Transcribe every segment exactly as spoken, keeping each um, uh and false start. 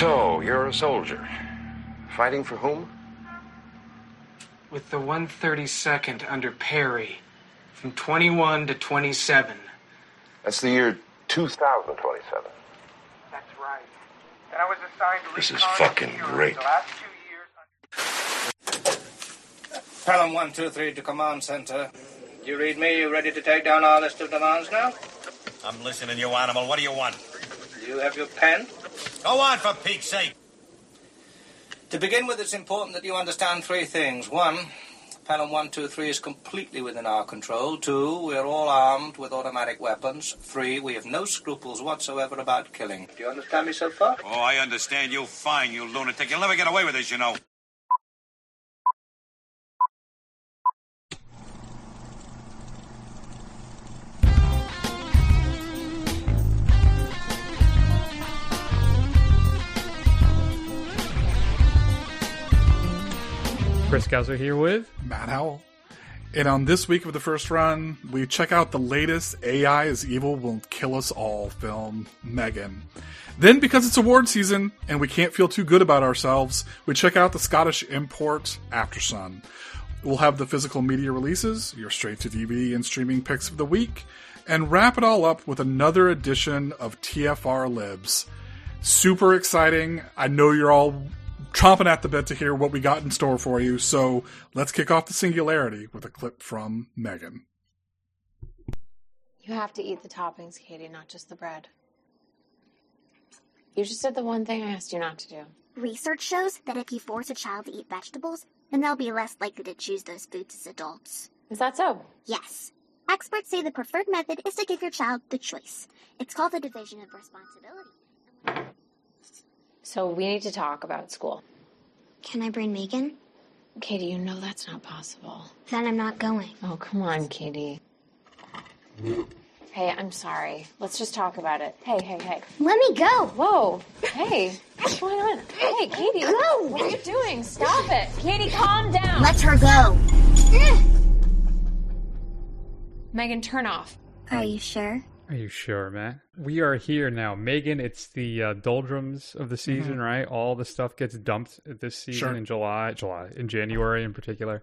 So, you're a soldier. Fighting for whom? With the one thirty-second under Perry, from twenty-one to twenty-seven. That's the year two thousand twenty-seven. That's right. And I was assigned to this is fucking great. Calum one two three to command center. You read me? You ready to take down our list of demands now? I'm listening, you animal. What do you want? Do you have your pen? Go on, for Pete's sake. To begin with, it's important that you understand three things. One, Panel one two three is completely within our control. Two, we're all armed with automatic weapons. Three, we have no scruples whatsoever about killing. Do you understand me so far? Oh, I understand you fine, you lunatic. You'll never get away with this, you know. Chris Couser here with Matt Howell. And on this week of The First Run, we check out the latest A I is Evil Will Kill Us All film, M three gan. Then, because it's award season and we can't feel too good about ourselves, we check out the Scottish import Aftersun. We'll have the physical media releases, your straight-to-D V D and streaming picks of the week, and wrap it all up with another edition of T F R Libs. Super exciting. I know you're all chomping at the bit to hear what we got in store for you, so let's kick off the singularity with a clip from M three gan. You have to eat the toppings, Katie, not just the bread. You just did the one thing I asked you not to do. Research shows that if you force a child to eat vegetables, then they'll be less likely to choose those foods as adults. Is that so? Yes. Experts say the preferred method is to give your child the choice. It's called the division of responsibility. So we need to talk about school. Can I bring M three gan? Katie, you know that's not possible. Then I'm not going. Oh, come on, Katie. Hey, I'm sorry. Let's just talk about it. Hey, hey, hey. Let me go. Whoa. Hey, what's going on? Hey, Katie. Go. What are you doing? Stop it. Katie, calm down. Let her go. M three gan, turn off. Are you sure? Are you sure, Matt? We are here now. M three gan, it's the uh, doldrums of the season, mm-hmm. right? All the stuff gets dumped this season sure. in July, July, in January in particular.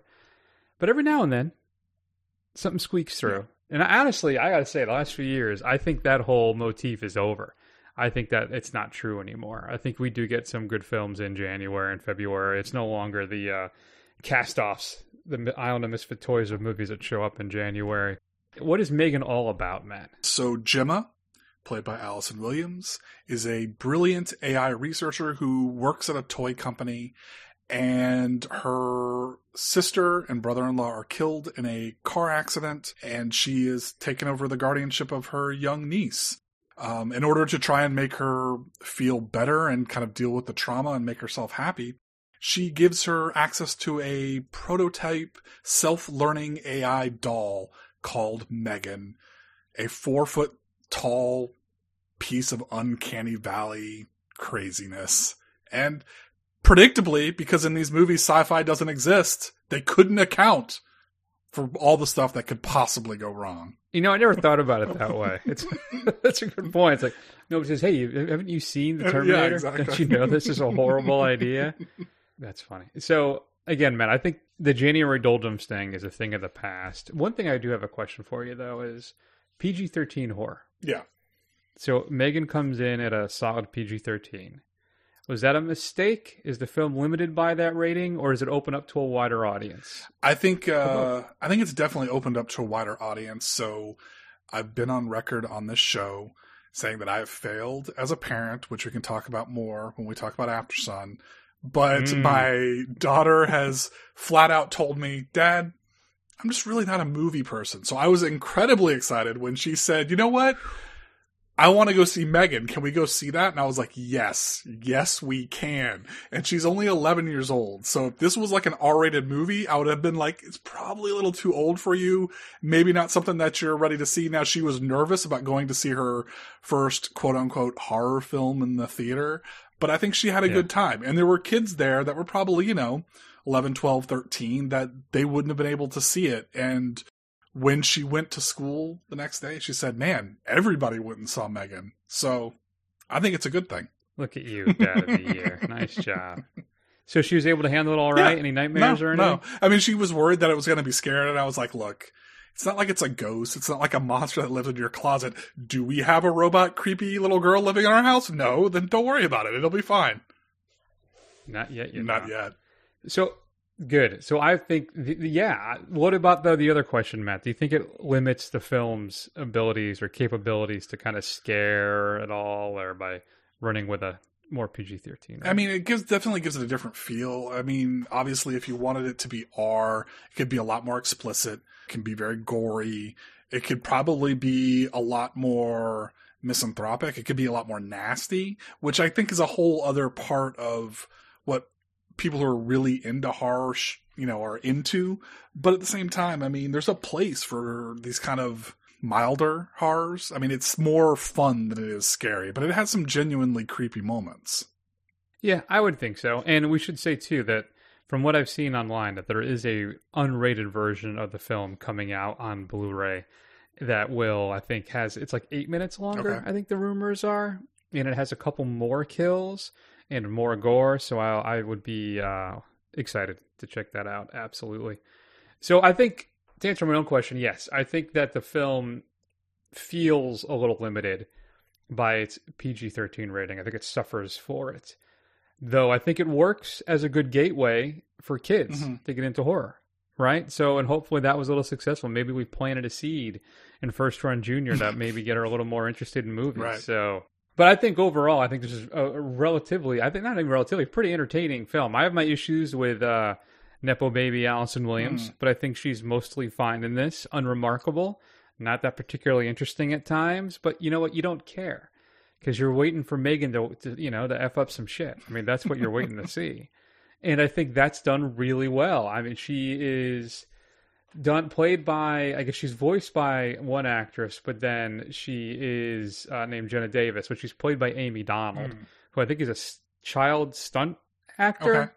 But every now and then, something squeaks through. Yeah. And I, honestly, I got to say, the last few years, I think that whole motif is over. I think that it's not true anymore. I think we do get some good films in January and February. It's no longer the uh, cast-offs, the Island of Misfit Toys of movies that show up in January. What is M three gan all about, Matt? So Gemma, played by Allison Williams, is a brilliant A I researcher who works at a toy company, and her sister and brother-in-law are killed in a car accident, and she is taken over the guardianship of her young niece. Um, in order to try and make her feel better and kind of deal with the trauma and make herself happy, she gives her access to a prototype self-learning A I doll called M three gan, a four foot tall piece of uncanny valley craziness. And predictably, because in these movies sci-fi doesn't exist, they couldn't account for all the stuff that could possibly go wrong. You know, I never thought about it that way. It's that's a good point. It's like nobody says, "Hey, haven't you seen the Terminator? Yeah, exactly. Don't you know this is a horrible idea?" That's funny. So again, Matt, I think the January doldrums thing is a thing of the past. One thing I do have a question for you, though, is P G thirteen horror. Yeah. So M three gan comes in at a solid P G thirteen. Was that a mistake? Is the film limited by that rating, or does it open up to a wider audience? I think uh, I think it's definitely opened up to a wider audience. So I've been on record on this show saying that I have failed as a parent, which we can talk about more when we talk about Aftersun. But mm. my daughter has flat out told me, "Dad, I'm just really not a movie person." So I was incredibly excited when she said, "You know what? I want to go see M three gan. Can we go see that?" And I was like, yes, yes, we can. And she's only eleven years old. So if this was like an R-rated movie, I would have been like, it's probably a little too old for you. Maybe not something that you're ready to see. Now, she was nervous about going to see her first quote unquote horror film in the theater. But I think she had a yeah. good time. And there were kids there that were probably, you know, eleven, twelve, thirteen, that they wouldn't have been able to see it. And when she went to school the next day, she said, man, everybody went and saw M three gan. So I think it's a good thing. Look at you, Dad of the Year. Nice job. So she was able to handle it all right? Yeah. Any nightmares no, or anything? No, I mean, she was worried that it was going to be scary, and I was like, look, it's not like it's a ghost. It's not like a monster that lives in your closet. Do we have a robot, creepy little girl living in our house? No, then don't worry about it. It'll be fine. Not yet. You're not, not yet. So, good. So I think, the, the, yeah. What about the, the other question, Matt? Do you think it limits the film's abilities or capabilities to kind of scare at all, or by running with a more P G thirteen? Right? I mean, it gives definitely gives it a different feel. I mean, obviously, if you wanted it to be R, it could be a lot more explicit. It can be very gory. It could probably be a lot more misanthropic. It could be a lot more nasty, which I think is a whole other part of what people who are really into horror, sh- you know, are into. But at the same time, I mean, there's a place for these kind of milder horrors. I mean, it's more fun than it is scary, but it has some genuinely creepy moments. Yeah, I would think so. And we should say too that from what I've seen online, that there is a unrated version of the film coming out on Blu-ray that will, I think, has, it's like eight minutes longer, okay, I think the rumors are, and it has a couple more kills and more gore, so I, I would be uh, excited to check that out, absolutely. So I think, to answer my own question, yes, I think that the film feels a little limited by its P G thirteen rating. I think it suffers for it. Though I think it works as a good gateway for kids mm-hmm. to get into horror, right? So, and hopefully that was a little successful. Maybe we planted a seed in First Run Junior that maybe get her a little more interested in movies. Right. So, but I think overall, I think this is a relatively, I think not even relatively, pretty entertaining film. I have my issues with uh, Nepo baby Allison Williams, mm. but I think she's mostly fine in this. Unremarkable, not that particularly interesting at times, but you know what? You don't care because you're waiting for Megan to, to, you know, to F up some shit. I mean, that's what you're waiting to see. And I think that's done really well. I mean, she is done, played by, I guess she's voiced by one actress, but then she is uh, named Jenna Davis, which she's played by Amy Donald, mm. who I think is a child stunt actor. Okay.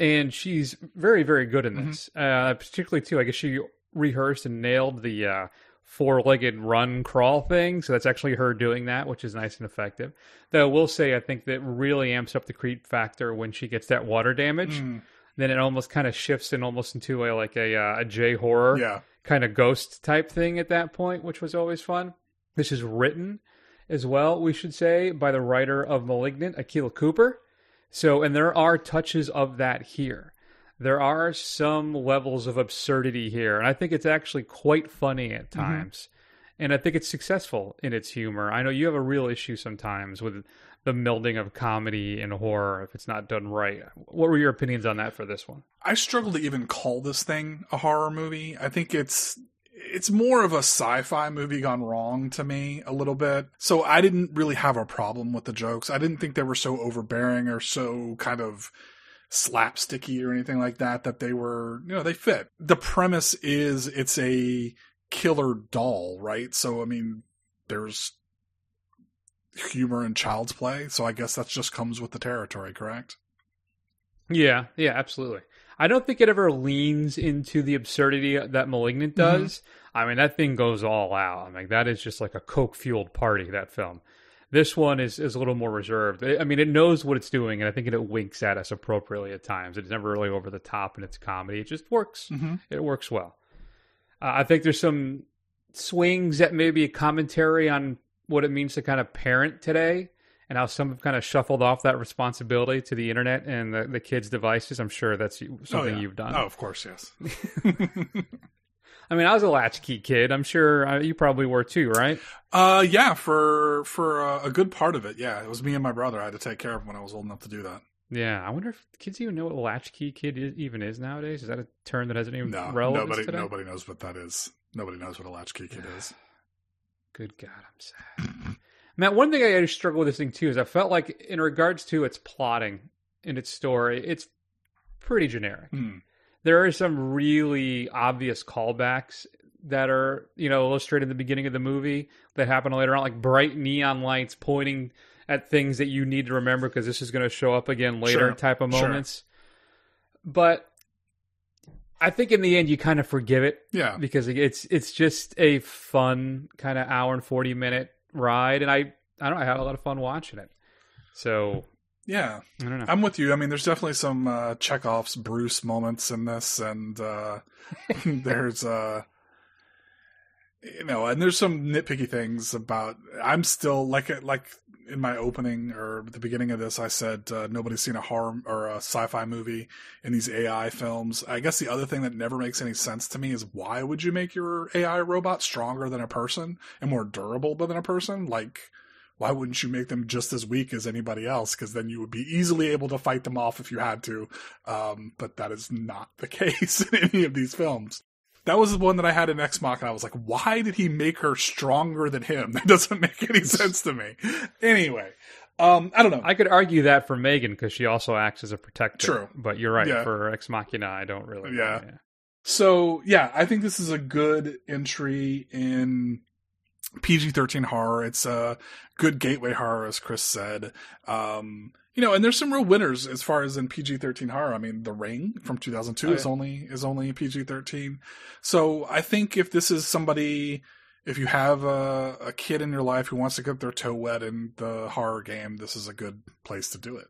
And she's very, very good in this, mm-hmm. uh, particularly too. I guess she rehearsed and nailed the uh, four-legged run crawl thing. So that's actually her doing that, which is nice and effective. Though I will say, I think that really amps up the creep factor when she gets that water damage. Mm. Then it almost kind of shifts in almost into a, like a, uh, a J horror yeah. kind of ghost type thing at that point, which was always fun. This is written as well, we should say, by the writer of Malignant, Akilah Cooper. So, and there are touches of that here. There are some levels of absurdity here, and I think it's actually quite funny at times. Mm-hmm. And I think it's successful in its humor. I know you have a real issue sometimes with the melding of comedy and horror if it's not done right. What were your opinions on that for this one? I struggle to even call this thing a horror movie. I think it's it's more of a sci-fi movie gone wrong to me a little bit. So I didn't really have a problem with the jokes. I didn't think they were so overbearing or so kind of slapsticky or anything like that, that they were, you know, they fit. The premise is it's a killer doll, right? So, I mean, there's humor in child's play. So I guess that just comes with the territory, correct? Yeah. Yeah, absolutely. I don't think it ever leans into the absurdity that Malignant does. Mm-hmm. I mean, that thing goes all out. I mean, that is just like a coke-fueled party, that film. This one is, is a little more reserved. I mean, it knows what it's doing, and I think it, it winks at us appropriately at times. It's never really over the top in its comedy. It just works. Mm-hmm. It works well. Uh, I think there's some swings at maybe a commentary on what it means to kind of parent today, and how some have kind of shuffled off that responsibility to the internet and the, the kids' devices. I'm sure that's something oh, yeah. you've done. Oh, of course, yes. I mean, I was a latchkey kid. I'm sure you probably were too, right? Uh, yeah, for for uh, a good part of it, yeah. It was me and my brother I had to take care of when I was old enough to do that. Yeah, I wonder if kids even know what a latchkey kid is, even is nowadays. Is that a term that hasn't even no, relevance nobody, today? Nobody knows what that is. Nobody knows what a latchkey kid is. Good God, I'm sad. Matt, one thing I struggle with this thing too is I felt like in regards to its plotting and its story, it's pretty generic. Mm. There are some really obvious callbacks that are, you know, illustrated in the beginning of the movie that happen later on, like bright neon lights pointing at things that you need to remember because this is going to show up again later sure. type of moments. Sure. But I think in the end you kind of forgive it. Yeah. Because it's it's just a fun kind of hour and forty minute ride, and I I don't know, I had a lot of fun watching it. So yeah, I don't know. I'm with you. I mean, there's definitely some uh, Chekhov's Bruce moments in this, and uh, there's uh, you know, and there's some nitpicky things about. I'm still like like in my opening or at the beginning of this, I said uh, nobody's seen a horror or a sci-fi movie in these A I films. I guess the other thing that never makes any sense to me is why would you make your A I robot stronger than a person and more durable than a person? Like, why wouldn't you make them just as weak as anybody else? Because then you would be easily able to fight them off if you had to. Um, but that is not the case in any of these films. That was the one that I had in Ex Machina. I was like, why did he make her stronger than him? That doesn't make any sense to me. Anyway, um, I don't know. I could argue that for M three gan because she also acts as a protector. True. But you're right. Yeah. For Ex Machina, I don't really. Yeah. yeah. So, yeah, I think this is a good entry in P G thirteen horror. It's a good gateway horror, as Chris said. Um, you know, and there's some real winners as far as in P G thirteen horror. I mean, The Ring from two thousand two oh, is yeah. only is only P G thirteen. So I think if this is somebody, if you have a, a kid in your life who wants to get their toe wet in the horror game, this is a good place to do it.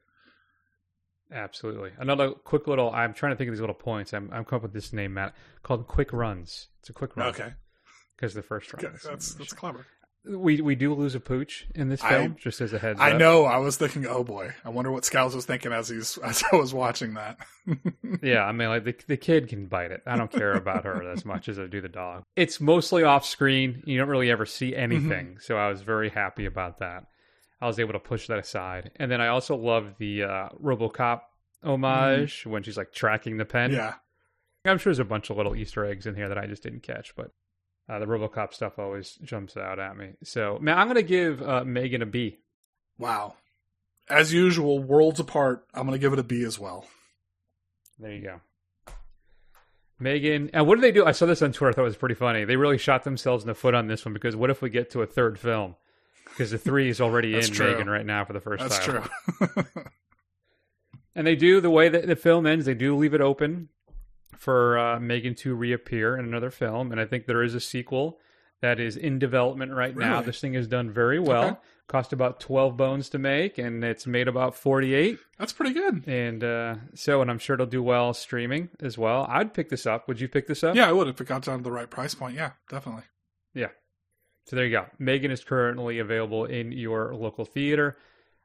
Absolutely. Another quick little, I'm trying to think of these little points. I'm I'm coming up with this name, Matt, called Quick Runs. It's a quick run. Okay. Because the first round. Okay, that's that's clever. We we do lose a pooch in this film, I, just as a heads I up. I know. I was thinking, oh boy, I wonder what Scowls was thinking as he's as I was watching that. Yeah, I mean, like the the kid can bite it. I don't care about her as much as I do the dog. It's mostly off screen. You don't really ever see anything, mm-hmm. so I was very happy about that. I was able to push that aside, and then I also love the uh, RoboCop homage mm-hmm. when she's like tracking the pen. Yeah, I'm sure there's a bunch of little Easter eggs in here that I just didn't catch, but. Uh, the RoboCop stuff always jumps out at me. So, man, I'm going to give uh, M three gan a B. Wow. As usual, worlds apart, I'm going to give it a B as well. There you go. M three gan. And what did they do? I saw this on Twitter. I thought it was pretty funny. They really shot themselves in the foot on this one because what if we get to a third film? Because the three is already in M three gan right now for the first That's time. That's true. And they do, the way that the film ends, they do leave it open for uh, M three gan to reappear in another film. And I think there is a sequel that is in development right really? now. This thing is done very well. Okay. Cost about twelve bones to make, and it's made about forty-eight. That's pretty good. And uh, so, and I'm sure it'll do well streaming as well. I'd pick this up. Would you pick this up? Yeah, I would if it got down to the right price point. Yeah, definitely. Yeah. So there you go. M three gan is currently available in your local theater.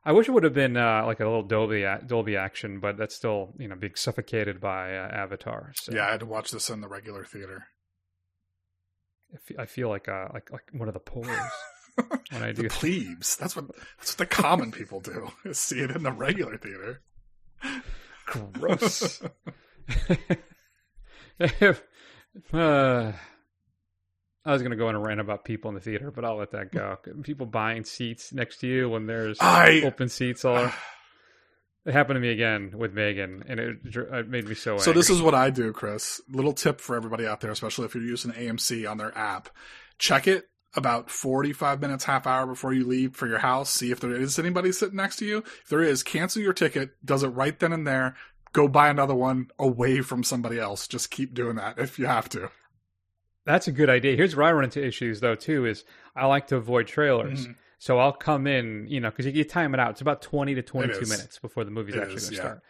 I wish it would have been uh, like a little Dolby Dolby action, but that's still, you know, being suffocated by uh, Avatar. So. Yeah, I had to watch this in the regular theater. I feel like uh, like like one of the poors when I do the plebes. That's what that's what the common people do. Is see it in the regular theater. Gross. uh, I was going to go on a rant about people in the theater, but I'll let that go. People buying seats next to you when there's I, open seats. All uh, it happened to me again with M three gan, and it, it made me so angry. So this is what I do, Chris. Little tip for everybody out there, especially if you're using A M C on their app. Check it about forty-five minutes, half hour before you leave for your house. See if there is anybody sitting next to you. If there is, cancel your ticket. Does it right then and there. Go buy another one away from somebody else. Just keep doing that if you have to. That's a good idea. Here's where I run into issues, though, too, is I like to avoid trailers. Mm-hmm. So I'll come in, you know, because you time it out. It's about twenty to twenty-two minutes before the movie's it actually going to yeah. start.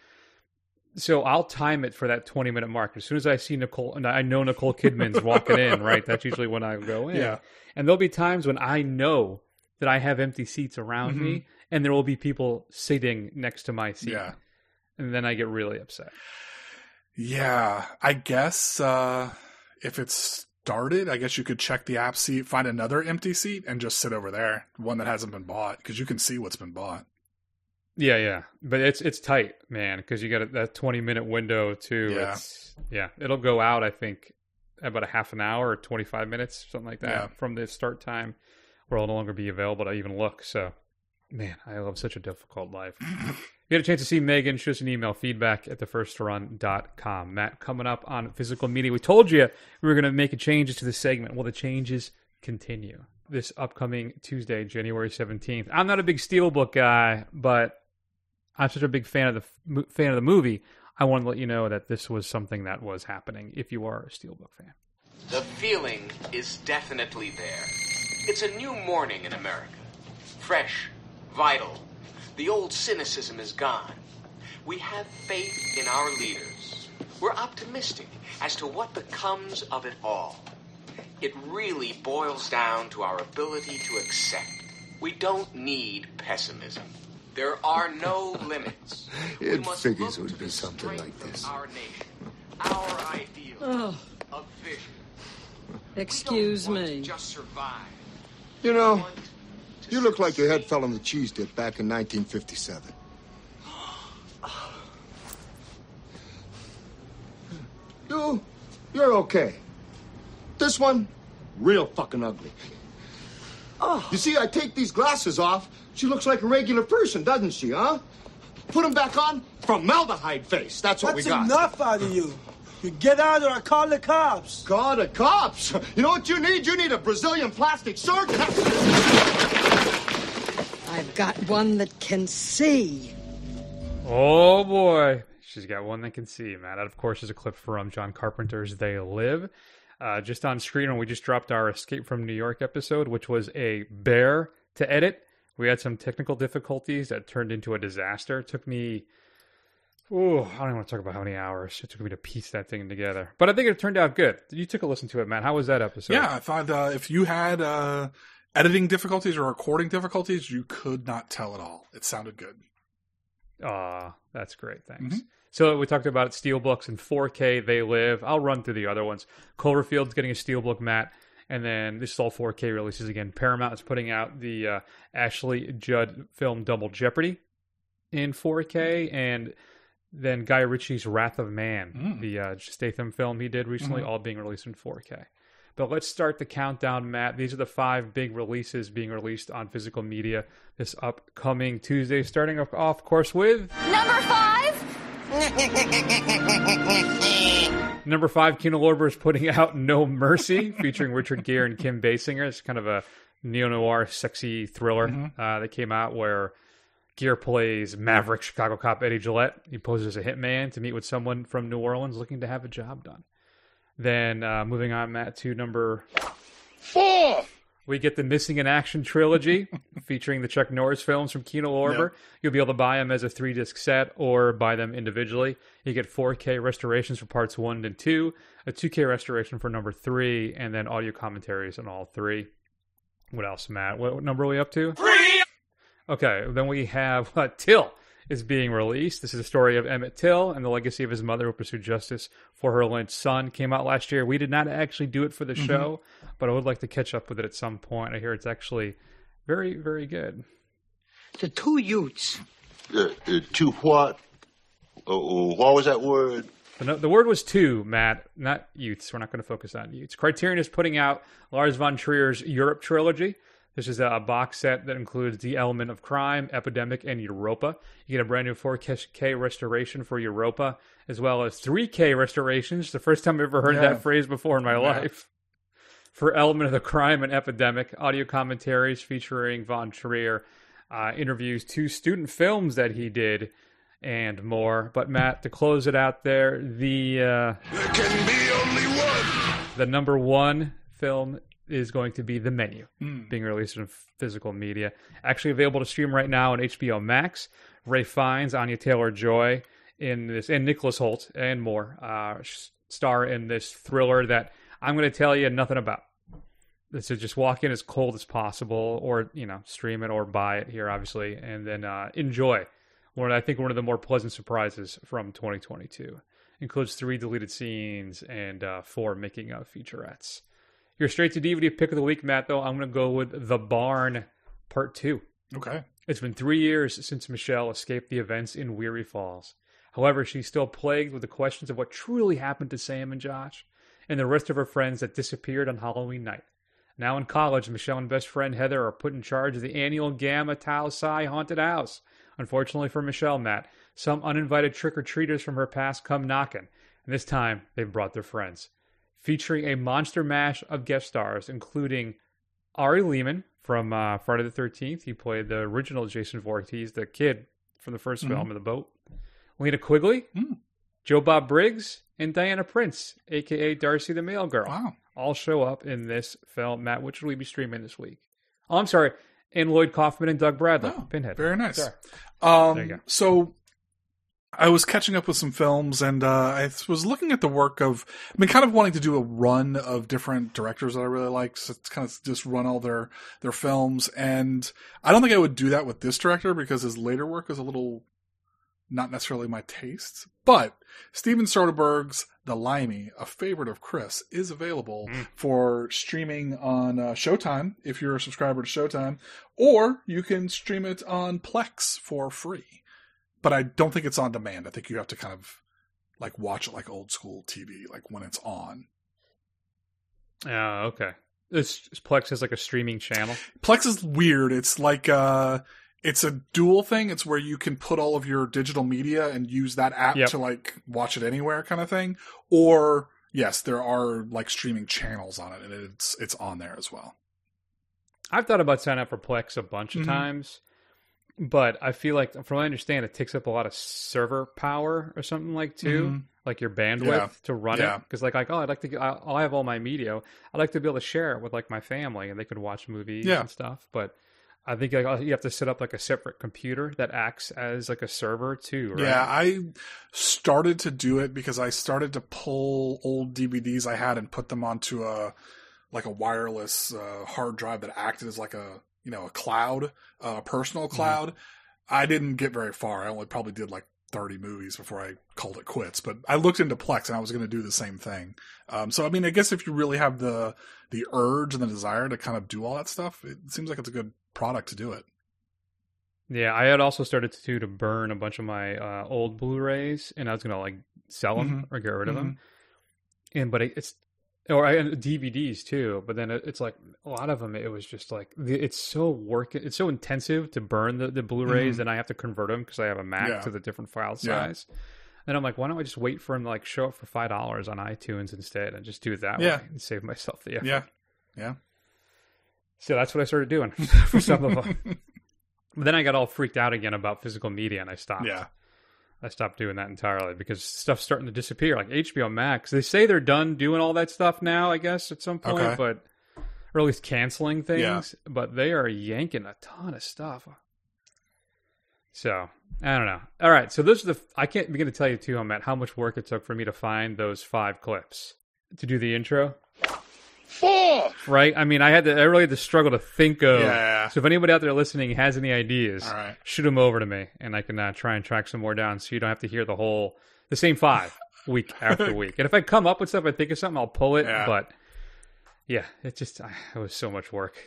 So I'll time it for that twenty-minute mark. As soon as I see Nicole, and I know Nicole Kidman's walking in, right? That's usually when I go in. Yeah. And there'll be times when I know that I have empty seats around mm-hmm. me, and there will be people sitting next to my seat. Yeah. And then I get really upset. Yeah. I guess uh, if it's... started, I guess you could check the app, seat, find another empty seat, and just sit over there, one that hasn't been bought, because you can see what's been bought. Yeah, yeah, but it's it's tight, man, because you got that twenty minute window too. Yeah, it's, yeah, it'll go out. I think about a half an hour or twenty five minutes, something like that, yeah. from the start time, where it'll no longer be available to even look. So, man, I live such a difficult life. Get a chance to see M three gan, shoot us an email, feedback at the first run dot com. Matt, coming up on physical media, we told you we were going to make changes to the segment. Well, the changes continue this upcoming Tuesday, January seventeenth. I'm not a big Steelbook guy, but I'm such a big fan of the fan of the movie. I want to let you know that this was something that was happening if you are a Steelbook fan. The feeling is definitely there. It's a new morning in America. Fresh, vital. The old cynicism is gone. We have faith in our leaders. We're optimistic as to what becomes of it all. It really boils down to our ability to accept. We don't need pessimism. There are no limits. It figures it would be something like this. Our nation, our ideal oh. of vision. Excuse me. Just survive. You know, you look like your head fell on the cheese dip back in nineteen fifty-seven. You, you're okay. This one, real fucking ugly. Oh. You see, I take these glasses off. She looks like a regular person, doesn't she, huh? Put them back on, formaldehyde face. That's what That's we got. That's enough out of you. You get out or I call the cops. Call the cops? You know what you need? You need a Brazilian plastic surgeon. I've got one that can see. Oh, boy. She's got one that can see, man. That, of course, is a clip from John Carpenter's They Live. Uh, just on screen when we just dropped our Escape from New York episode, which was a bear to edit. We had some technical difficulties that turned into a disaster. It took me, ooh, I don't even want to talk about how many hours it took me to piece that thing together. But I think it turned out good. You took a listen to it, Matt. How was that episode? Yeah, I thought uh, if you had uh, editing difficulties or recording difficulties, you could not tell at all. It sounded good. Aw, uh, that's great. Thanks. Mm-hmm. So we talked about Steelbooks and four K, They Live. I'll run through the other ones. Cloverfield's getting a Steelbook, Matt. And then this is all four K releases again. Paramount is putting out the uh, Ashley Judd film Double Jeopardy in four K. And then Guy Ritchie's Wrath of Man, mm. the uh, Statham film he did recently, mm-hmm. all being released in four K. But let's start the countdown, Matt. These are the five big releases being released on physical media this upcoming Tuesday. Starting off, of course, with... Number five! Number five, Kino Lorber is putting out No Mercy, featuring Richard Gere and Kim Basinger. It's kind of a neo-noir, sexy thriller mm-hmm. uh, that came out where Gere plays maverick Chicago cop Eddie Gillette. He poses as a hitman to meet with someone from New Orleans looking to have a job done. Then uh, moving on, Matt, to number four. We get the Missing in Action trilogy featuring the Chuck Norris films from Kino Lorber. Yep. You'll be able to buy them as a three-disc set or buy them individually. You get four K restorations for parts one and two, a two K restoration for number three, and then audio commentaries on all three. What else, Matt? What, what number are we up to? Three! Okay, then we have uh, Till is being released. This is the story of Emmett Till and the legacy of his mother who pursued justice for her lynched son. Came out last year. We did not actually do it for the mm-hmm. show, but I would like to catch up with it at some point. I hear it's actually very, very good. The two Utes. Uh, uh, two what? Uh, what was that word? The, the word was two, Matt, not Utes. We're not going to focus on Utes. Criterion is putting out Lars von Trier's Europe trilogy. This is a box set that includes The Element of Crime, Epidemic, and Europa. You get a brand new four K restoration for Europa, as well as three K restorations. The first time I've ever heard yeah. that phrase before in my yeah. life. For Element of the Crime and Epidemic, audio commentaries featuring Von Trier, uh, interviews, two student films that he did, and more. But Matt, to close it out there, the uh, there can be only one. The number one film is going to be The Menu, mm. being released in physical media. Actually available to stream right now on H B O Max. Ralph Fiennes, Anya Taylor-Joy, in this, and Nicholas Hoult, and more, uh, star in this thriller that I'm going to tell you nothing about. So just walk in as cold as possible, or, you know, stream it or buy it here, obviously, and then uh, enjoy. One, I think one of the more pleasant surprises from twenty twenty-two. Includes three deleted scenes and uh, four making-of featurettes. Your straight-to-D V D pick of the week, Matt, though, I'm going to go with The Barn Part two. Okay. It's been three years since Michelle escaped the events in Weary Falls. However, she's still plagued with the questions of what truly happened to Sam and Josh and the rest of her friends that disappeared on Halloween night. Now in college, Michelle and best friend Heather are put in charge of the annual Gamma Tau Psi Haunted House. Unfortunately for Michelle, Matt, some uninvited trick-or-treaters from her past come knocking, and this time they've brought their friends. Featuring a monster mash of guest stars, including Ari Lehman from uh, Friday the thirteenth. He played the original Jason Voorhees, the kid from the first mm-hmm. film of the boat. Lena Quigley, mm. Joe Bob Briggs, and Diana Prince, a k a. Darcy the Mail Girl. Wow. All show up in this film. Matt, what should we be streaming this week? Oh, I'm sorry. and Lloyd Kaufman and Doug Bradley. Oh, Pinhead. Very nice. Sure. Um, there you go. So I was catching up with some films, and uh, I was looking at the work of, I mean, kind of wanting to do a run of different directors that I really like, so it's kind of just run all their, their films. And I don't think I would do that with this director because his later work is a little, not necessarily my taste, but Steven Soderbergh's The Limey, a favorite of Chris, is available mm. for streaming on uh, Showtime, if you're a subscriber to Showtime, or you can stream it on Plex for free. But I don't think it's on demand. I think you have to kind of like watch it like old school T V, like when it's on. Oh, uh, okay. It's, Plex is like a streaming channel. Plex is weird. It's like uh it's a dual thing. It's where you can put all of your digital media and use that app yep. to like watch it anywhere kind of thing. Or yes, there are like streaming channels on it, and it's, it's on there as well. I've thought about signing up for Plex a bunch of mm-hmm. times. But I feel like, from what I understand, it takes up a lot of server power or something like too, mm-hmm. like your bandwidth yeah. to run yeah. it. Because like, like, oh, I'd like to, I'll have all my media. I'd like to be able to share it with like my family, and they could watch movies yeah. and stuff. But I think like you have to set up like a separate computer that acts as like a server too. Right? Yeah, I started to do it because I started to pull old D V Ds I had and put them onto a like a wireless uh, hard drive that acted as like a, you know, a cloud, a uh, personal cloud. Mm-hmm. I didn't get very far. I only probably did like thirty movies before I called it quits, but I looked into Plex and I was going to do the same thing. Um, so, I mean, I guess if you really have the, the urge and the desire to kind of do all that stuff, it seems like it's a good product to do it. Yeah. I had also started to, to burn a bunch of my uh, old Blu-rays, and I was going to like sell them mm-hmm. or get rid of mm-hmm. them. And, but it, it's, Or and D V Ds too, but then it's like a lot of them. It was just like it's so work. It's so intensive to burn the, the Blu-rays, mm-hmm. and I have to convert them because I have a Mac yeah. to the different file size. Yeah. And I'm like, why don't I just wait for them to like show up for five dollars on iTunes instead, and just do it that yeah. way and save myself the effort. Yeah, yeah. So that's what I started doing for some of them. But then I got all freaked out again about physical media, and I stopped. Yeah. I stopped doing that entirely because stuff's starting to disappear. Like H B O Max, they say they're done doing all that stuff now, I guess, at some point, okay. but or at least canceling things. Yeah. But they are yanking a ton of stuff. So I don't know. All right, so those are the. I can't begin to tell you too, Matt, how much work it took for me to find those five clips to do the intro. Four. Right? I mean, I had to. I really had to struggle to think of. Yeah. So if anybody out there listening has any ideas, all right, shoot them over to me, and I can uh, try and track some more down, so you don't have to hear the whole the same five week after week. And if I come up with stuff, I think of something, I'll pull it. Yeah. But yeah, it just I, it was so much work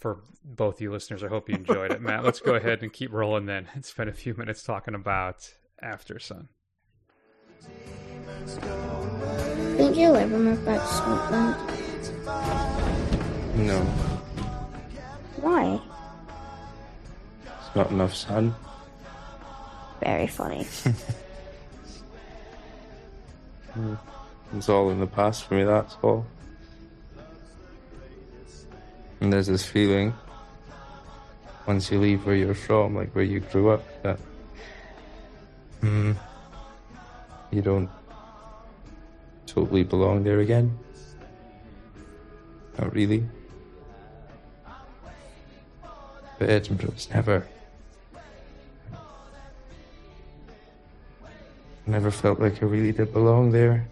for both you listeners. I hope you enjoyed it, Matt. Let's go ahead and keep rolling. Then and spend a few minutes talking about Aftersun. Did you ever move back to Scotland? No. Why? It's not enough sun. Very funny. It's all in the past for me, that's all. And there's this feeling, once you leave where you're from, like where you grew up, that mm, you don't totally belong there again. Not really. But Edinburgh's never. Never felt like I really did belong there.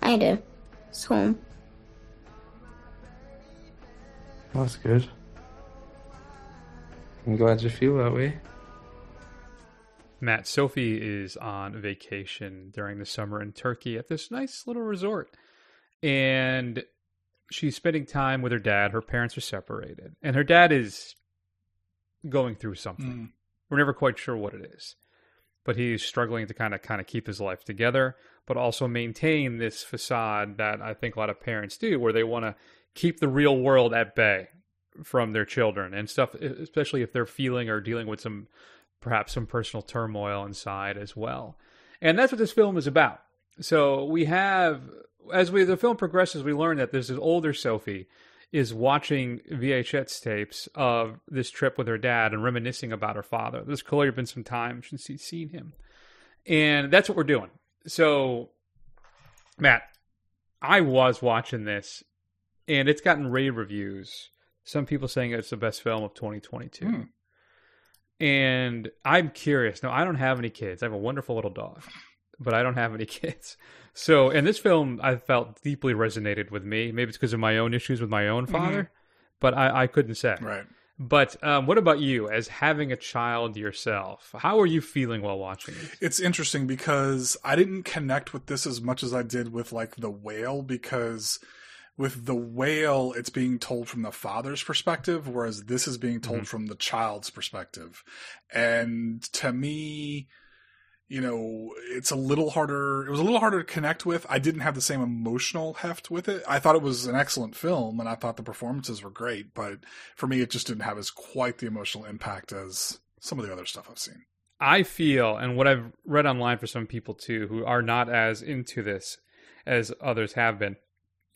I do. It's home. Well, that's good. I'm glad you feel that way. Matt, Sophie is on vacation during the summer in Turkey at this nice little resort. And she's spending time with her dad. Her parents are separated. And her dad is going through something. Mm. We're never quite sure what it is. But he's struggling to kind of kind of keep his life together, but also maintain this facade that I think a lot of parents do, where they want to keep the real world at bay from their children and stuff, especially if they're feeling or dealing with some perhaps some personal turmoil inside as well. And that's what this film is about. So we have, as we the film progresses, we learn that this older Sophie is watching V H S tapes of this trip with her dad and reminiscing about her father. There's clearly been some time since she's seen him. And that's what we're doing. So, Matt, I was watching this and it's gotten rave reviews. Some people saying it's the best film of twenty twenty-two. Mm. And I'm curious. Now, I don't have any kids. I have a wonderful little dog, but I don't have any kids. So, and this film, I felt deeply resonated with me. Maybe it's because of my own issues with my own father, mm-hmm. but I, I couldn't say. Right. But um, what about you, as having a child yourself? How are you feeling while watching this? It's interesting because I didn't connect with this as much as I did with, like, The Whale, because with The Whale, it's being told from the father's perspective, whereas this is being told mm-hmm. from the child's perspective. And to me, you know, it's a little harder. It was a little harder to connect with. I didn't have the same emotional heft with it. I thought it was an excellent film, and I thought the performances were great. But for me, it just didn't have as quite the emotional impact as some of the other stuff I've seen. I feel, and what I've read online for some people too, who are not as into this as others have been,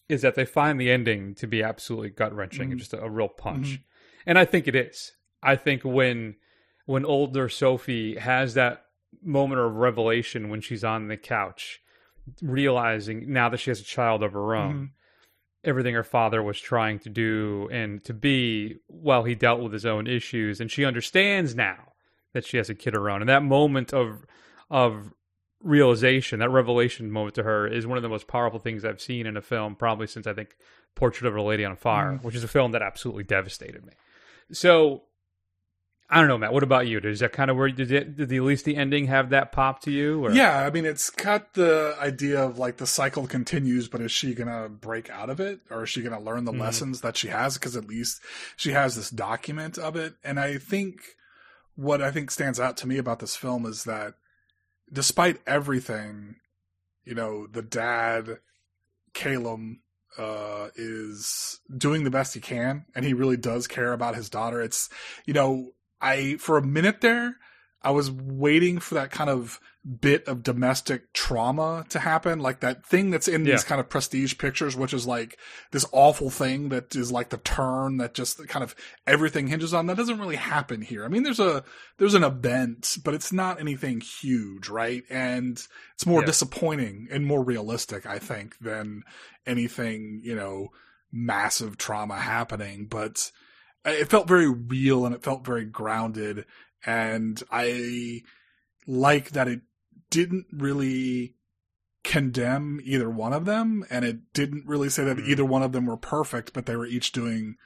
is that they find the ending to be absolutely gut-wrenching mm-hmm. and just a, a real punch. Mm-hmm. And I think it is. I think when when older Sophie has that moment of revelation when she's on the couch, realizing now that she has a child of her own, mm-hmm. everything her father was trying to do and to be while he dealt with his own issues, and she understands now that she has a kid of her own. And that moment of of realization, that revelation moment to her, is one of the most powerful things I've seen in a film, probably since, I think, Portrait of a Lady on Fire, mm-hmm. which is a film that absolutely devastated me. So I don't know, Matt, what about you? Is that kind of where you did it, did the, at least the ending have that pop to you? Or? Yeah. I mean, it's got the idea of, like, the cycle continues, but is she going to break out of it, or is she going to learn the mm-hmm. lessons that she has? Cause at least she has this document of it. And I think what I think stands out to me about this film is that despite everything, you know, the dad, Calum, uh, is doing the best he can. And he really does care about his daughter. It's, you know, I, for a minute there, I was waiting for that kind of bit of domestic trauma to happen. Like that thing that's in yeah. these kind of prestige pictures, which is like this awful thing that is like the turn that just kind of everything hinges on. That doesn't really happen here. I mean, there's a, there's an event, but it's not anything huge, right? And it's more yeah. disappointing and more realistic, I think, than anything, you know, massive trauma happening. But it felt very real, and it felt very grounded, and I like that it didn't really condemn either one of them, and it didn't really say that mm-hmm. either one of them were perfect, but they were each doing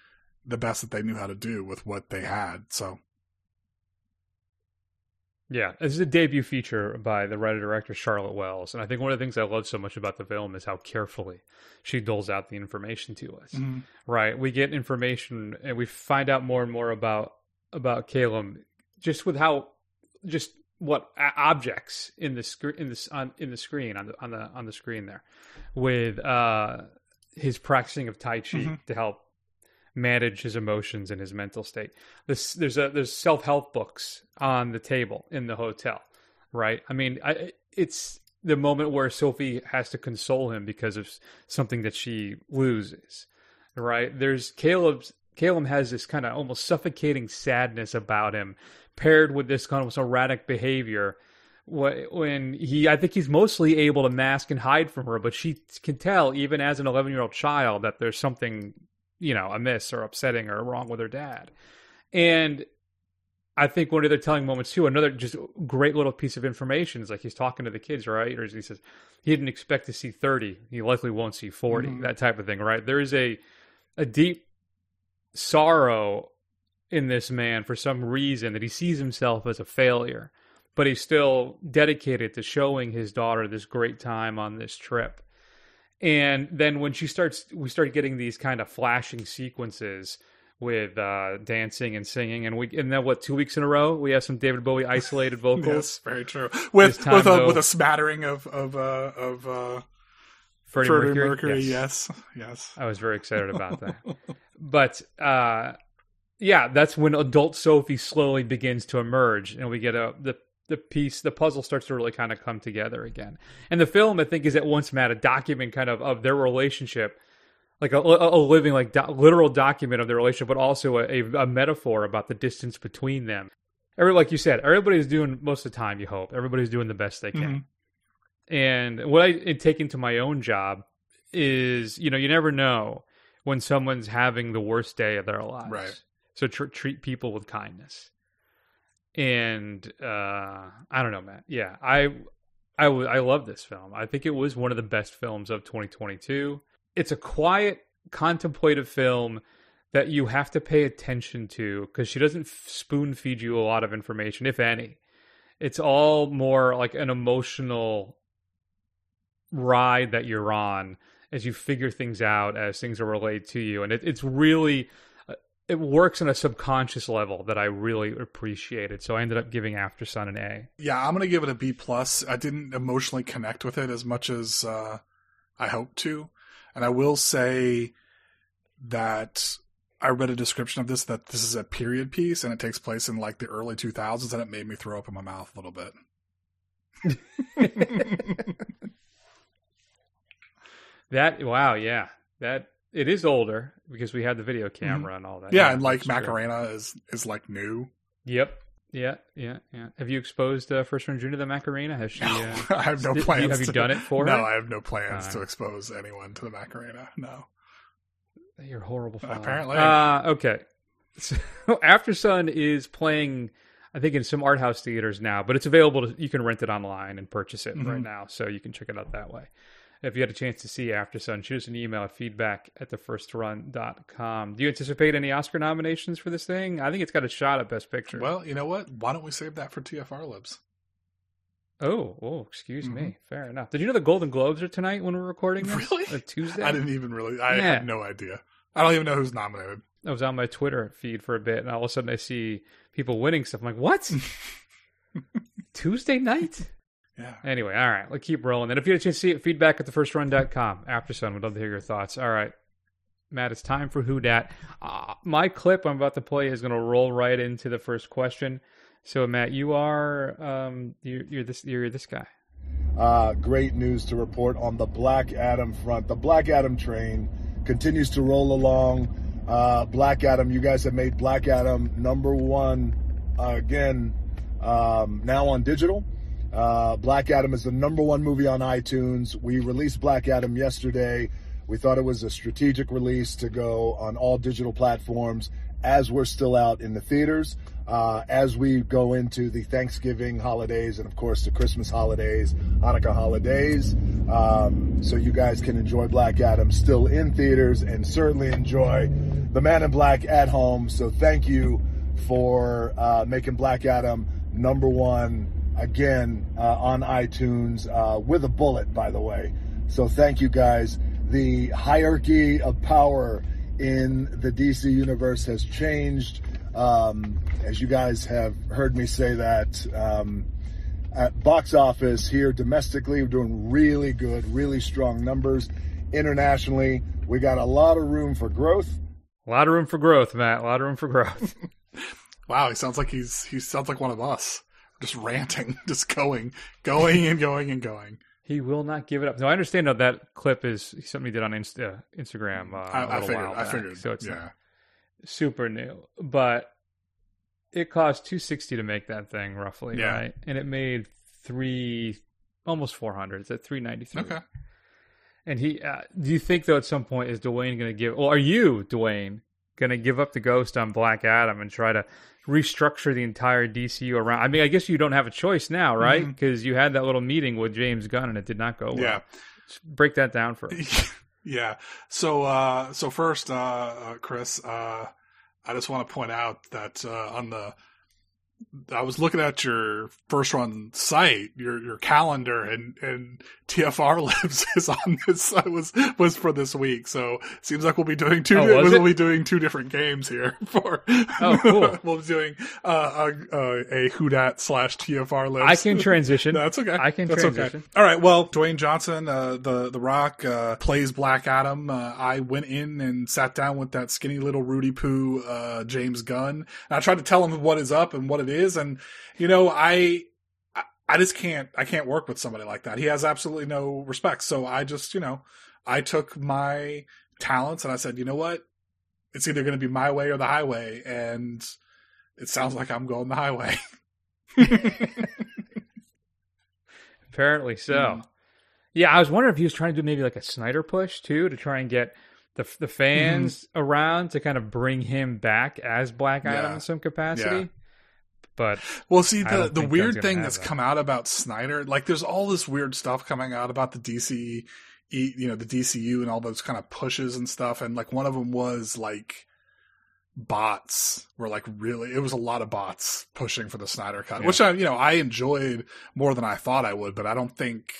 the best that they knew how to do with what they had, so. Yeah, this is a debut feature by the writer-director Charlotte Wells, and I think one of the things I love so much about the film is how carefully she doles out the information to us, mm-hmm. right? We get information, and we find out more and more about about Calum, just with how, just what objects in the screen, in the on in the screen on the on the on the screen there, with uh, his practicing of Tai Chi mm-hmm. to help manage his emotions and his mental state. This, there's a there's self-help books on the table in the hotel, right? I mean, I, it's the moment where Sophie has to console him because of something that she loses, right? There's Calum's Calum has this kind of almost suffocating sadness about him, paired with this kind of erratic behavior. When he, I think he's mostly able to mask and hide from her, but she can tell, even as an eleven-year-old child, that there's something, you know, amiss or upsetting or wrong with her dad. And I think one of the telling moments too, another just great little piece of information is, like, he's talking to the kids, right? Or he says, he didn't expect to see thirty. He likely won't see forty, mm-hmm. that type of thing, right? There is a, a deep sorrow in this man for some reason that he sees himself as a failure, but he's still dedicated to showing his daughter this great time on this trip. And then when she starts, we start getting these kind of flashing sequences with uh, dancing and singing, and we, and then what? Two weeks in a row, we have some David Bowie isolated vocals. Yes, very true. With with a, with a smattering of of uh, of uh, Freddie Mercury. Mercury yes. yes, yes. I was very excited about that. But uh, yeah, that's when adult Sophie slowly begins to emerge, and we get a the. the piece, the puzzle starts to really kind of come together again. And the film, I think, is at once, Matt, a document kind of of their relationship, like a, a living, like do, literal document of their relationship, but also a, a metaphor about the distance between them. Every, like you said, everybody's doing, most of the time, you hope, everybody's doing the best they can. Mm-hmm. And what I take into my own job is, you know, you never know when someone's having the worst day of their lives. Right. So tr- treat people with kindness. And uh, I don't know, Matt. Yeah, I, I, w- I love this film. I think it was one of the best films of twenty twenty-two. It's a quiet, contemplative film that you have to pay attention to because she doesn't f- spoon feed you a lot of information, if any. It's all more like an emotional ride that you're on as you figure things out, as things are relayed to you. And it, it's really, it works on a subconscious level that I really appreciated. So I ended up giving Aftersun an A. Yeah, I'm going to give it a B plus. I didn't emotionally connect with it as much as uh, I hoped to. And I will say that I read a description of this, that this is a period piece and it takes place in like the early two thousands, and it made me throw up in my mouth a little bit. That, wow, yeah. That, it is older because we had the video camera mm-hmm. and all that. Yeah, yeah, and like Macarena true. is is like new. Yep. Yeah, yeah, yeah. Have you exposed uh, First Run June to the Macarena? Has she? No, uh, I have no did, plans. You, have to, you done it for no, her? No, I have no plans uh, to expose anyone to the Macarena. No. You're horrible. Father. Apparently. Uh, okay. So Aftersun is playing, I think, in some art house theaters now, but it's available. To, you can rent it online and purchase it mm-hmm. right now, so you can check it out that way. If you had a chance to see Aftersun, shoot us an email at feedback at the first run dot com. Do you anticipate any Oscar nominations for this thing? I think it's got a shot at Best Picture. Well, you know what? Why don't we save that for T F R Libs? Oh, oh, excuse mm-hmm. me. Fair enough. Did you know the Golden Globes are tonight when we're recording this? Really? Or Tuesday? I didn't even really. I yeah. had no idea. I don't even know who's nominated. I was on my Twitter feed for a bit, and all of a sudden I see people winning stuff. I'm like, what? Tuesday night? Yeah. Anyway, all right, let's keep rolling. And if you had a chance to see it, feedback at the first run dot com. Aftersun, we'd love to hear your thoughts. All right, Matt, it's time for Who Dat. Uh, my clip I'm about to play is going to roll right into the first question. So, Matt, you are um, you're, you're this you're this guy. Uh, great news to report on the Black Adam front. The Black Adam train continues to roll along. Uh, Black Adam, you guys have made Black Adam number one uh, again. Um, now on digital. Uh, Black Adam is the number one movie on iTunes. We released Black Adam yesterday. We thought it was a strategic release to go on all digital platforms as we're still out in the theaters, uh, as we go into the Thanksgiving holidays and, of course, the Christmas holidays, Hanukkah holidays. Um, so you guys can enjoy Black Adam still in theaters and certainly enjoy The Man in Black at home. So thank you for uh, making Black Adam number one again uh, on iTunes uh, with a bullet, by the way. So thank you guys. The hierarchy of power in the D C universe has changed. Um, as you guys have heard me say that um, at box office here domestically, we're doing really good, really strong numbers. Internationally, we got a lot of room for growth. A lot of room for growth, Matt. A lot of room for growth. Wow, he sounds like he's he sounds like one of us. Just ranting, just going, going and going and going. He will not give it up. No, I understand that that clip is something he did on Insta, Instagram. Uh, I, a I figured. While back, I figured. So it's yeah. super new, but it cost two sixty to make that thing roughly, yeah. right? And it made three, almost four hundred. It's at three ninety three. Okay. And he, uh, do you think though at some point is Dwayne going to give? Well, are you Dwayne going to give up the ghost on Black Adam and try to restructure the entire D C U around? I mean, I guess you don't have a choice now, right? Because mm-hmm. you had that little meeting with James Gunn and it did not go well. Yeah. Break that down for us. Yeah. So, uh, so first, uh, uh, Chris, uh, I just want to point out that uh, on the, I was looking at your first run site, your your calendar, and, and T F R Libs is on this. I was was for this week, so seems like we'll be doing two. Oh, we'll it? be doing two different games here. For oh, cool. We'll be doing uh, a, a Who Dat slash T F R Libs. I can transition. That's no, okay. I can that's transition. Okay. All right. Well, Dwayne Johnson, uh, the the Rock, uh, plays Black Adam. Uh, I went in and sat down with that skinny little Rudy Poo, uh, James Gunn, and I tried to tell him what is up and what it is, and you know, I I just can't I can't work with somebody like that. He has absolutely no respect. So I just, you know, I took my talents and I said, you know what, it's either going to be my way or the highway, and it sounds like I'm going the highway. Apparently so. Mm. Yeah, I was wondering if he was trying to do maybe like a Snyder push too, to try and get the the fans mm-hmm. around to kind of bring him back as Black Adam yeah. in some capacity. Yeah. But well, see, the, the weird thing that's come out about Snyder, like there's all this weird stuff coming out about the D C, you know, the D C U and all those kind of pushes and stuff. And like one of them was like bots were like really, it was a lot of bots pushing for the Snyder cut, yeah. which I, you know, I enjoyed more than I thought I would, but I don't think,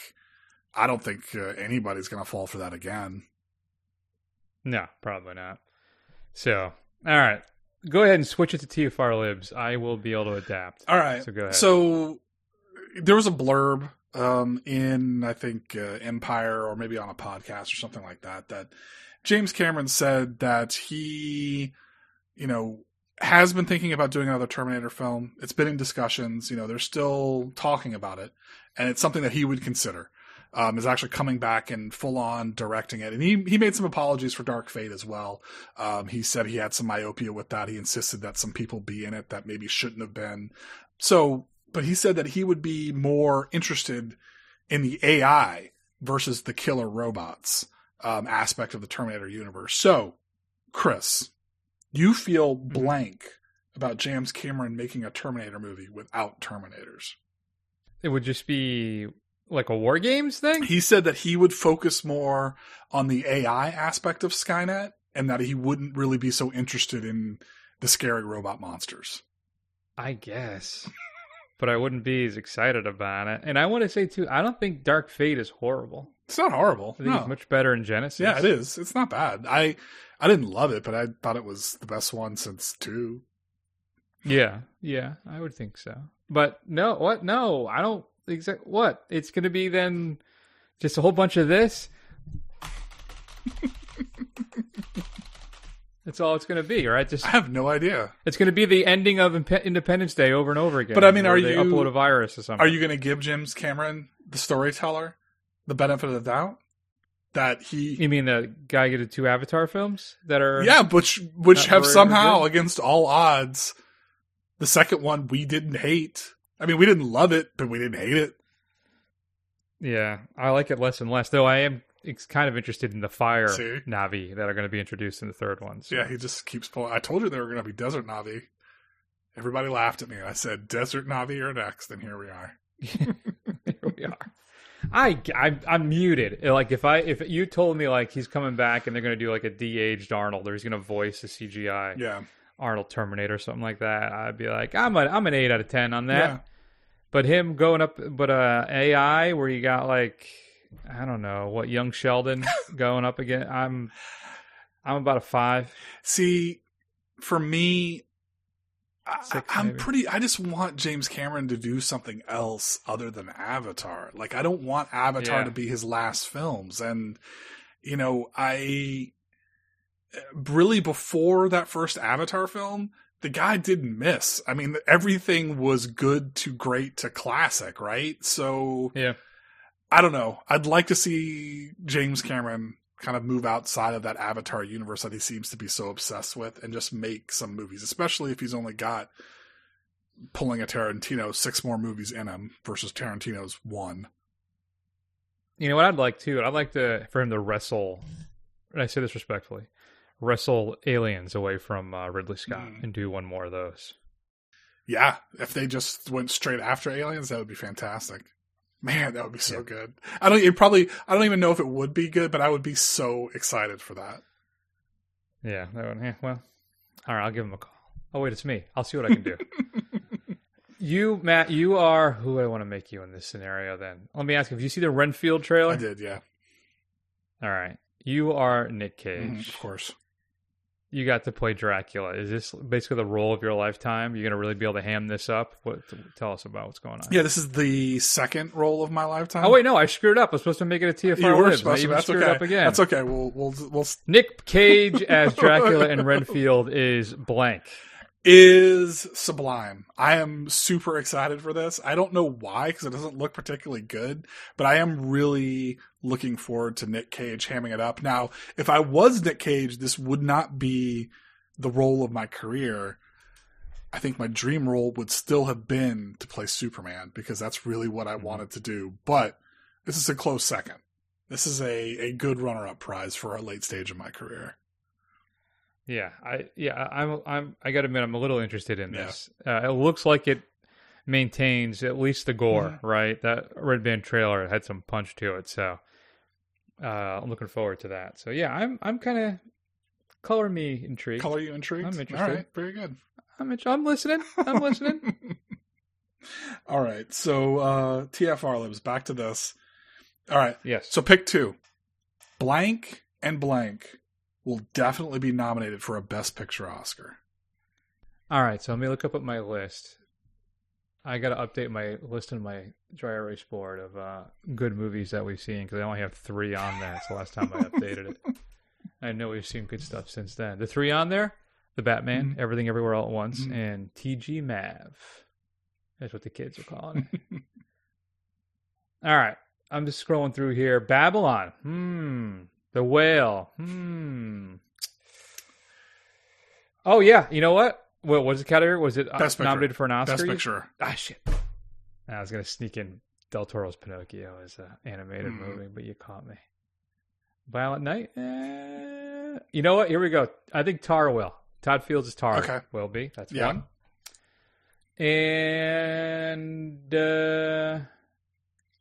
I don't think uh, anybody's going to fall for that again. No, probably not. So, all right. Go ahead and switch it to T F R Libs. I will be able to adapt. All right. So go ahead. So there was a blurb um, in, I think, uh, Empire or maybe on a podcast or something like that, that James Cameron said that he, you know, has been thinking about doing another Terminator film. It's been in discussions. You know, they're still talking about it. And it's something that he would consider. Um, is actually coming back and full on directing it. And he, he made some apologies for Dark Fate as well. Um, he said he had some myopia with that. He insisted that some people be in it that maybe shouldn't have been. So, but he said that he would be more interested in the A I versus the killer robots, um, aspect of the Terminator universe. So, Chris, you feel blank about James Cameron making a Terminator movie without Terminators. It would just be... like a War Games thing? He said that he would focus more on the A I aspect of Skynet and that he wouldn't really be so interested in the scary robot monsters. I guess. But I wouldn't be as excited about it. And I want to say, too, I don't think Dark Fate is horrible. It's not horrible. I think no. It's much better in Genesis. Yeah, it is. It's not bad. I I didn't love it, but I thought it was the best one since two. Yeah. Yeah, I would think so. But no, what? No, I don't. Exact what? It's going to be then just a whole bunch of this. That's all it's going to be, right? Just I have no idea. It's going to be the ending of Independence Day over and over again. But I mean, are you upload a virus or something? Are you going to give James Cameron, the storyteller, the benefit of the doubt that he? You mean the guy who did two Avatar films that are yeah, which which have somehow against all odds, the second one we didn't hate. I mean, we didn't love it, but we didn't hate it. Yeah, I like it less and less. Though I am ex- kind of interested in the fire See? Na'vi that are going to be introduced in the third one. So. Yeah, he just keeps pulling. I told you there were going to be desert Na'vi. Everybody laughed at me. I said, desert Na'vi are next, and here we are. Here we are. I, I, I'm muted. Like, if I if you told me, like, he's coming back and they're going to do, like, a de-aged Arnold or he's going to voice a C G I. Yeah. Arnold Terminator or something like that, I'd be like, I'm a, I'm an eight out of ten on that. Yeah. But him going up, but uh, A I where you got like, I don't know, what young Sheldon going up again. I'm, I'm about a five. See, for me, Six, I, I'm maybe. pretty. I just want James Cameron to do something else other than Avatar. Like, I don't want Avatar yeah. to be his last films, and you know, I. really before that first Avatar film, the guy didn't miss. I mean, everything was good to great to classic, right? So yeah, I don't know. I'd like to see James Cameron kind of move outside of that Avatar universe that he seems to be so obsessed with and just make some movies, especially if he's only got, pulling a Tarantino, six more movies in him versus Tarantino's one. You know what I'd like to? I'd like to for him to wrestle, and I say this respectfully, wrestle Aliens away from uh, Ridley Scott mm. and do one more of those. Yeah, if they just went straight after Aliens, that would be fantastic. Man, that would be so yeah. good. I don't. It probably. I don't even know if it would be good, but I would be so excited for that. Yeah, that would. Yeah, well, all right. I'll give him a call. Oh wait, it's me. I'll see what I can do. You, Matt. You are who do I want to make you in this scenario. Then let me ask you, have you seen the Renfield trailer? I did. Yeah. All right. You are Nick Cage, mm, of course. You got to play Dracula. Is this basically the role of your lifetime? You're going to really be able to ham this up? What, tell us about what's going on. Yeah, this is the second role of my lifetime. Oh, wait, no, I screwed up. I was supposed to make it a T F R. You were supposed to. That's screwed okay. up again. That's okay. We'll, we'll, we'll... Nick Cage as Dracula in Renfield is blank. Is sublime. I am super excited for this. I don't know why, because it doesn't look particularly good, but I am really... looking forward to Nick Cage hamming it up. Now, if I was Nick Cage, this would not be the role of my career. I think my dream role would still have been to play Superman because that's really what I wanted to do. But this is a close second. This is a, a good runner-up prize for our late stage in my career. Yeah, I yeah I'm I'm I gotta admit I'm a little interested in this. Yeah. Uh, it looks like it maintains at least the gore, mm-hmm. right? That Red Band trailer had some punch to it, so uh, I'm looking forward to that. So yeah, I'm I'm kind of color me intrigued. Color you intrigued? I'm interested. All right, very good. I'm int- I'm listening. I'm listening. All right, so uh, T F R Libs, back to this. All right. Yes. So pick two. Blank and blank will definitely be nominated for a Best Picture Oscar. All right. So let me look up at my list. I got to update my list on my dry erase board of uh, good movies that we've seen because I only have three on there. It's the last time I updated it. I know we've seen good stuff since then. The three on there, The Batman, mm-hmm. Everything Everywhere All at Once, mm-hmm. and T G Mav. That's what the kids are calling it. All right. I'm just scrolling through here. Babylon. Hmm. The Whale. Hmm. Oh, yeah. You know what? What was the category? Was it Best nominated picture. For an Oscar? Best Picture. Ah, shit. I was going to sneak in Del Toro's Pinocchio as an animated mm. movie, but you caught me. Violent Night? Eh. You know what? Here we go. I think Tar will. Todd Fields' Tar okay. will be. That's yeah. one. And... Uh...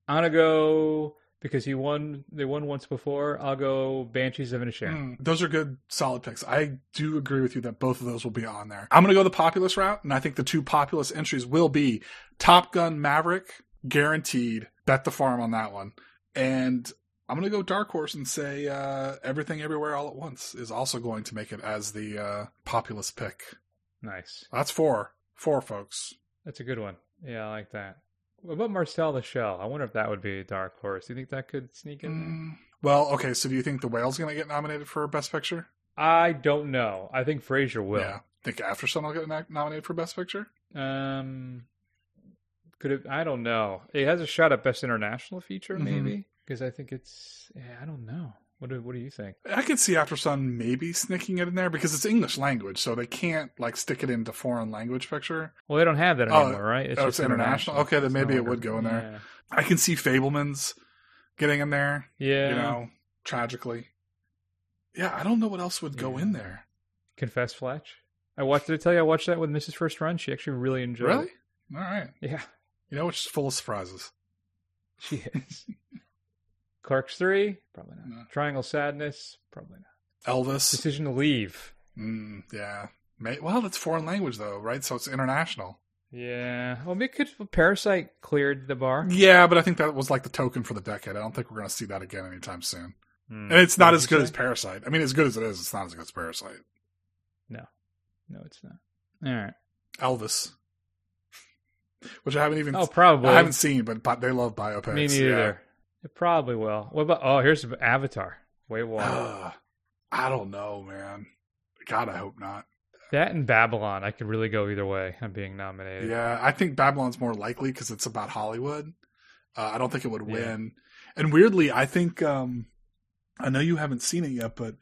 I'm gonna go because he won. They won once before. I'll go Banshees of Inisherin. Mm, those are good, solid picks. I do agree with you that both of those will be on there. I'm gonna go the populist route, and I think the two populist entries will be Top Gun: Maverick, guaranteed. Bet the farm on that one. And I'm gonna go dark horse and say uh, Everything Everywhere All at Once is also going to make it as the uh, populist pick. Nice. That's four, four folks. That's a good one. Yeah, I like that. What about Marcel the Shell? I wonder if that would be a dark horse. Do you think that could sneak in there? Mm, well, okay, so do you think The Whale's going to get nominated for Best Picture? I don't know. I think Frasier will. Yeah. Think Aftersun will get nominated for Best Picture? Um, could it, I don't know. It has a shot at Best International Feature, maybe? Because mm-hmm. I think it's... Yeah, I don't know. What do, what do you think? I could see Aftersun maybe sneaking it in there because it's English language, so they can't like stick it into foreign language picture. Well, they don't have that anymore, oh, right? It's, oh, just it's international. international. Okay, then maybe no it longer. Would go in there. Yeah. I can see Fabelmans getting in there. Yeah, you know, tragically. Yeah, I don't know what else would yeah. go in there. Confess, Fletch. I watched. Did I tell you I watched that with Missus First Run? She actually really enjoyed. Really? It. All right. Yeah. You know, which is full of surprises. She is. Clerks three? Probably not. No. Triangle Sadness? Probably not. Elvis? Decision to Leave. Mm, yeah. May, well, that's foreign language, though, right? So it's international. Yeah. Well, we could, Parasite cleared the bar. Yeah, but I think that was like the token for the decade. I don't think we're going to see that again anytime soon. Mm. And it's not what as good say? As Parasite. I mean, as good as it is, it's not as good as Parasite. No. No, it's not. All right. Elvis. Which I haven't even... Oh, probably. I haven't seen, but they love biopics. Me neither. Yeah. It probably will. What about, oh, here's Avatar. Way water. Uh, I don't know, man. God, I hope not. That and Babylon. I could really go either way. I'm being nominated. Yeah, I think Babylon's more likely because it's about Hollywood. Uh, I don't think it would win. Yeah. And weirdly, I think, um, I know you haven't seen it yet, but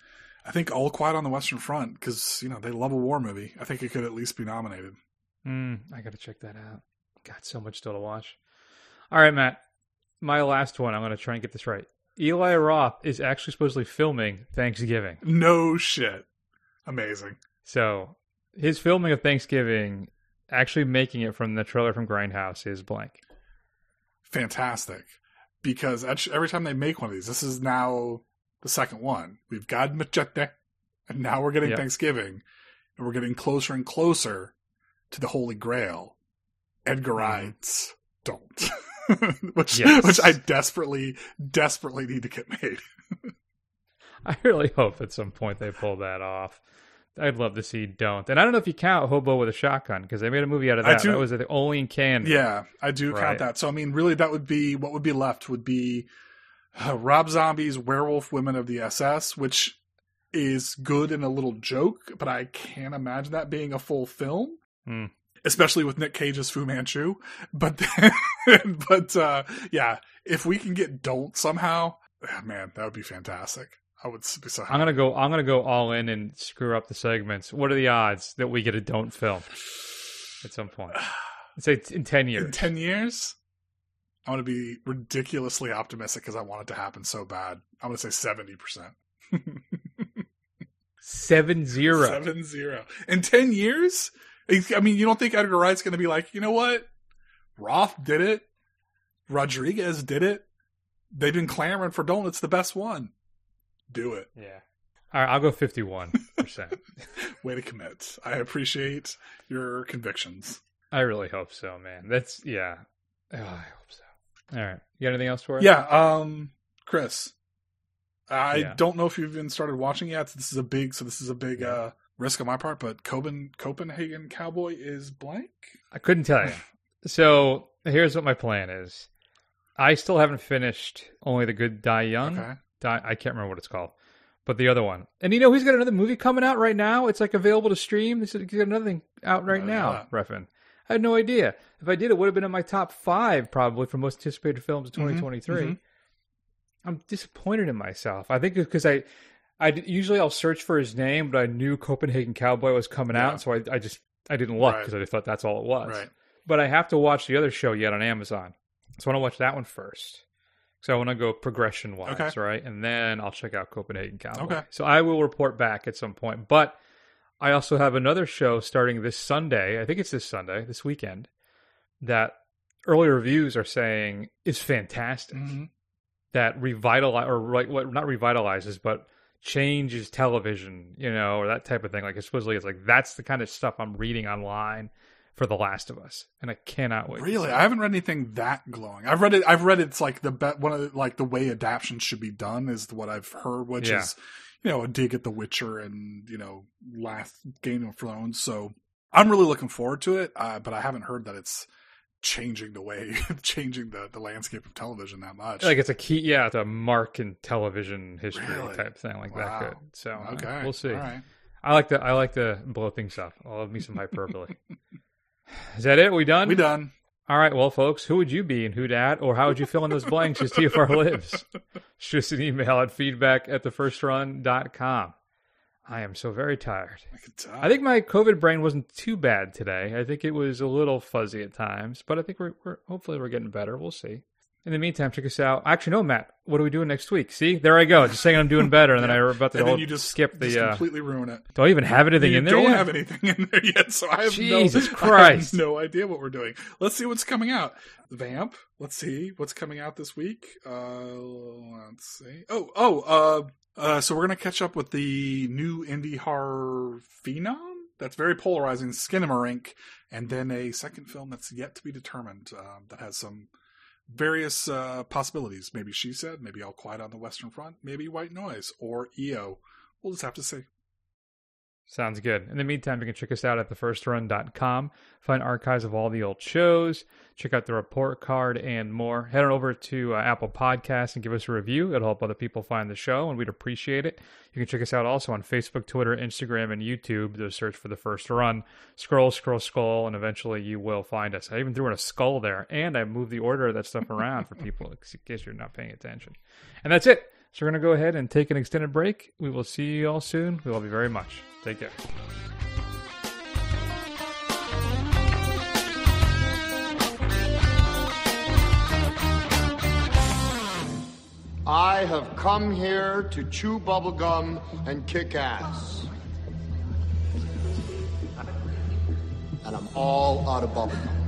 I think All Quiet on the Western Front, because, you know, they love a war movie. I think it could at least be nominated. Mm, I got to check that out. Got so much still to watch. All right, Matt. My last one, I'm going to try and get this right. Eli Roth is actually supposedly filming Thanksgiving. No shit. Amazing. So his filming of Thanksgiving, actually making it from the trailer from Grindhouse, is blank. Fantastic. Because every time they make one of these, this is now the second one. We've got Machete, and now we're getting yep. Thanksgiving. And we're getting closer and closer to the Holy Grail. Edgar mm-hmm. Wright's Don't. which yes. which I desperately, desperately need to get made. I really hope at some point they pull that off. I'd love to see Don't. And I don't know if you count Hobo with a Shotgun, because they made a movie out of that. That was only in Canada. Yeah, I do right. count that. So, I mean, really, that would be, what would be left would be uh, Rob Zombie's Werewolf Women of the S S, which is good and a little joke, but I can't imagine that being a full film. Mm. Especially with Nick Cage's Fu Manchu. But then, but uh, yeah, if we can get Don't somehow, man, that would be fantastic. I would be so happy. I'm gonna go. I'm gonna go all in and screw up the segments. What are the odds that we get a Don't film at some point? Let's say in ten years. In ten years, I'm going to be ridiculously optimistic because I want it to happen so bad. I'm going to say seventy percent. Seven zero. Seven zero. In ten years? I mean, you don't think Edgar Wright's going to be like, you know what? Roth did it. Rodriguez did it. They've been clamoring for Don't. It's the best one. Do it. Yeah. All right, I'll go fifty-one percent. Way to commit. I appreciate your convictions. I really hope so, man. That's, yeah. Oh, I hope so. All right. You got anything else for us? Yeah. Um, Chris, I yeah. don't know if you've even started watching yet. This is a big, so this is a big yeah. uh, risk on my part, but Coben, Copenhagen Cowboy is blank. I couldn't tell you. So here's what my plan is. I still haven't finished Only the Good Die Young. Okay. Die, I can't remember what it's called, but the other one. And you know, he's got another movie coming out right now. It's like available to stream. He's got another thing out right oh, now, yeah. Reffin. I had no idea. If I did, it would have been in my top five probably for most anticipated films of twenty twenty-three. Mm-hmm. I'm disappointed in myself. I think because I, I usually I'll search for his name, but I knew Copenhagen Cowboy was coming yeah. out, so I, I just I didn't look because right. I thought that's all it was. Right. But I have to watch the other show yet on Amazon, so I want to watch that one first. So I want to go progression wise, okay. right? And then I'll check out Copenhagen Cowboy. Okay. So I will report back at some point, but. I also have another show starting this Sunday. I think it's this Sunday, this weekend, that early reviews are saying is fantastic. Mm-hmm. That revitalize or right, what not revitalizes, but changes television, you know, or that type of thing. Like it's supposedly, it's like that's the kind of stuff I'm reading online for The Last of Us, and I cannot wait. Really, I haven't read anything that glowing. I've read it. I've read it's like the be- one of the, like the way adaptions should be done is what I've heard, which yeah. is. You know, a dig at The Witcher and, you know, last Game of Thrones. So I'm really looking forward to it, uh, but I haven't heard that it's changing the way, changing the, the landscape of television that much. Like it's a key, yeah, it's a mark in television history really? type thing like wow. that. Good. So okay. uh, we'll see. All right. I like to, I like to blow things up. I love me some hyperbole. Is that it? We done? We done. All right, well, folks, who would you be and who dat, or how would you fill in those blanks as T F R lives? Shoot us an email at feedback at the first run dot com. I am so very tired. I could tell. I think my COVID brain wasn't too bad today. I think it was a little fuzzy at times, but I think we're, we're hopefully we're getting better. We'll see. In the meantime, check us out. Actually, no, Matt, what are we doing next week? See, there I go. Just saying I'm doing better, and yeah. then I about to and then you just, skip the... Just completely ruin it. Do I even have anything you in there You don't yet? have anything in there yet, so I have, Jesus no, Christ. I have no idea what we're doing. Let's see what's coming out. Vamp, let's see what's coming out this week. Uh, let's see. Oh, oh, uh, uh, so we're going to catch up with the new indie horror phenom. That's very polarizing, Skinamarink, and then a second film that's yet to be determined uh, that has some... Various uh, possibilities. Maybe She Said, maybe All Quiet on the Western Front, maybe White Noise, or E O. We'll just have to see. Sounds good. In the meantime, you can check us out at the first run dot com. Find archives of all the old shows. Check out the report card and more. Head on over to uh, Apple Podcasts and give us a review. It'll help other people find the show, and we'd appreciate it. You can check us out also on Facebook, Twitter, Instagram, and YouTube. Just search for The First Run. Scroll, scroll, scroll, and eventually you will find us. I even threw in a skull there, and I moved the order of that stuff around for people in case you're not paying attention. And that's it. So we're going to go ahead and take an extended break. We will see you all soon. We love you very much. Take care. I have come here to chew bubblegum and kick ass. And I'm all out of bubblegum.